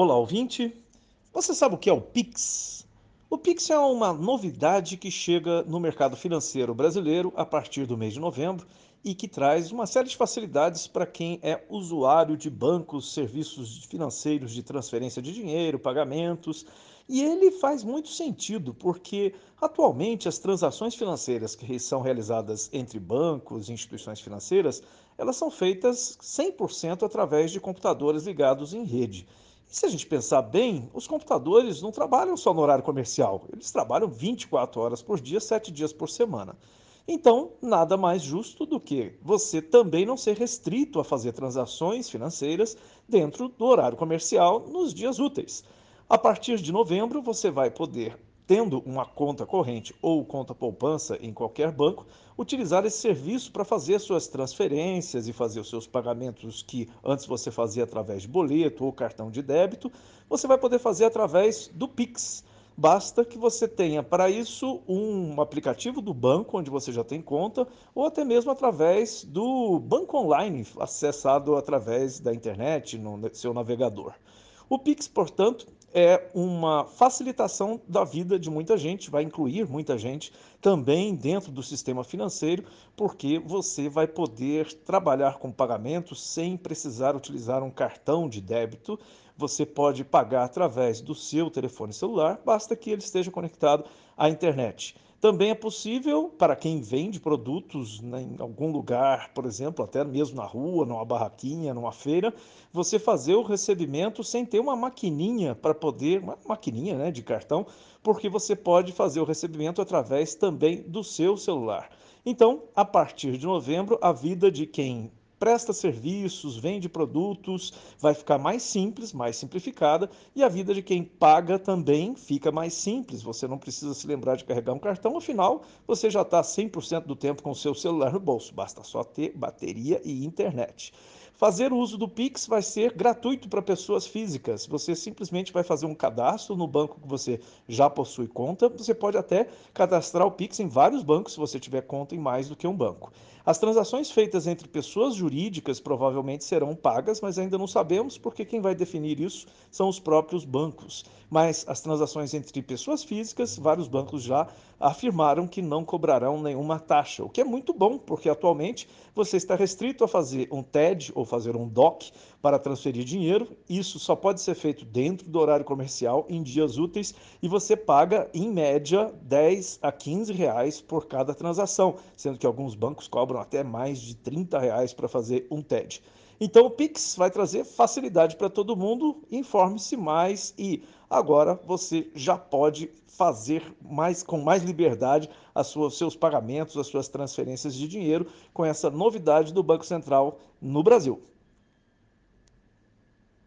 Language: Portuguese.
Olá, ouvinte! Você sabe o que é o PIX? O PIX é uma novidade que chega no mercado financeiro brasileiro a partir do mês de novembro e que traz uma série de facilidades para quem é usuário de bancos, serviços financeiros de transferência de dinheiro, pagamentos. E ele faz muito sentido porque atualmente as transações financeiras que são realizadas entre bancos e instituições financeiras, elas são feitas 100% através de computadores ligados em rede. E se a gente pensar bem, os computadores não trabalham só no horário comercial, eles trabalham 24 horas por dia, 7 dias por semana. Então, nada mais justo do que você também não ser restrito a fazer transações financeiras dentro do horário comercial nos dias úteis. A partir de novembro, você vai poder, tendo uma conta corrente ou conta poupança em qualquer banco, utilizar esse serviço para fazer suas transferências e fazer os seus pagamentos que antes você fazia através de boleto ou cartão de débito, você vai poder fazer através do PIX. Basta que você tenha para isso um aplicativo do banco onde você já tem conta ou até mesmo através do banco online acessado através da internet no seu navegador. O PIX, portanto, é uma facilitação da vida de muita gente, vai incluir muita gente também dentro do sistema financeiro, porque você vai poder trabalhar com pagamentos sem precisar utilizar um cartão de débito. Você pode pagar através do seu telefone celular, basta que ele esteja conectado à internet. Também é possível, para quem vende produtos em algum lugar, por exemplo, até mesmo na rua, numa barraquinha, numa feira, você fazer o recebimento sem ter uma maquininha para poder, uma maquininha, de cartão, porque você pode fazer o recebimento através também do seu celular. Então, a partir de novembro, a vida de quem presta serviços, vende produtos, vai ficar mais simples, mais simplificada, e a vida de quem paga também fica mais simples. Você não precisa se lembrar de carregar um cartão, afinal, você já está 100% do tempo com o seu celular no bolso, basta só ter bateria e internet. Fazer o uso do PIX vai ser gratuito para pessoas físicas. Você simplesmente vai fazer um cadastro no banco que você já possui conta. Você pode até cadastrar o PIX em vários bancos, se você tiver conta em mais do que um banco. As transações feitas entre pessoas jurídicas provavelmente serão pagas, mas ainda não sabemos, porque quem vai definir isso são os próprios bancos. Mas as transações entre pessoas físicas, vários bancos já afirmaram que não cobrarão nenhuma taxa, o que é muito bom, porque atualmente você está restrito a fazer um TED ou fazer um DOC para transferir dinheiro. Isso só pode ser feito dentro do horário comercial, em dias úteis, e você paga, em média, R$10 a R$15 por cada transação, sendo que alguns bancos cobram até mais de R$30 para fazer um TED. Então o PIX vai trazer facilidade para todo mundo, informe-se mais e agora você já pode fazer com mais liberdade os seus pagamentos, as suas transferências de dinheiro com essa novidade do Banco Central no Brasil.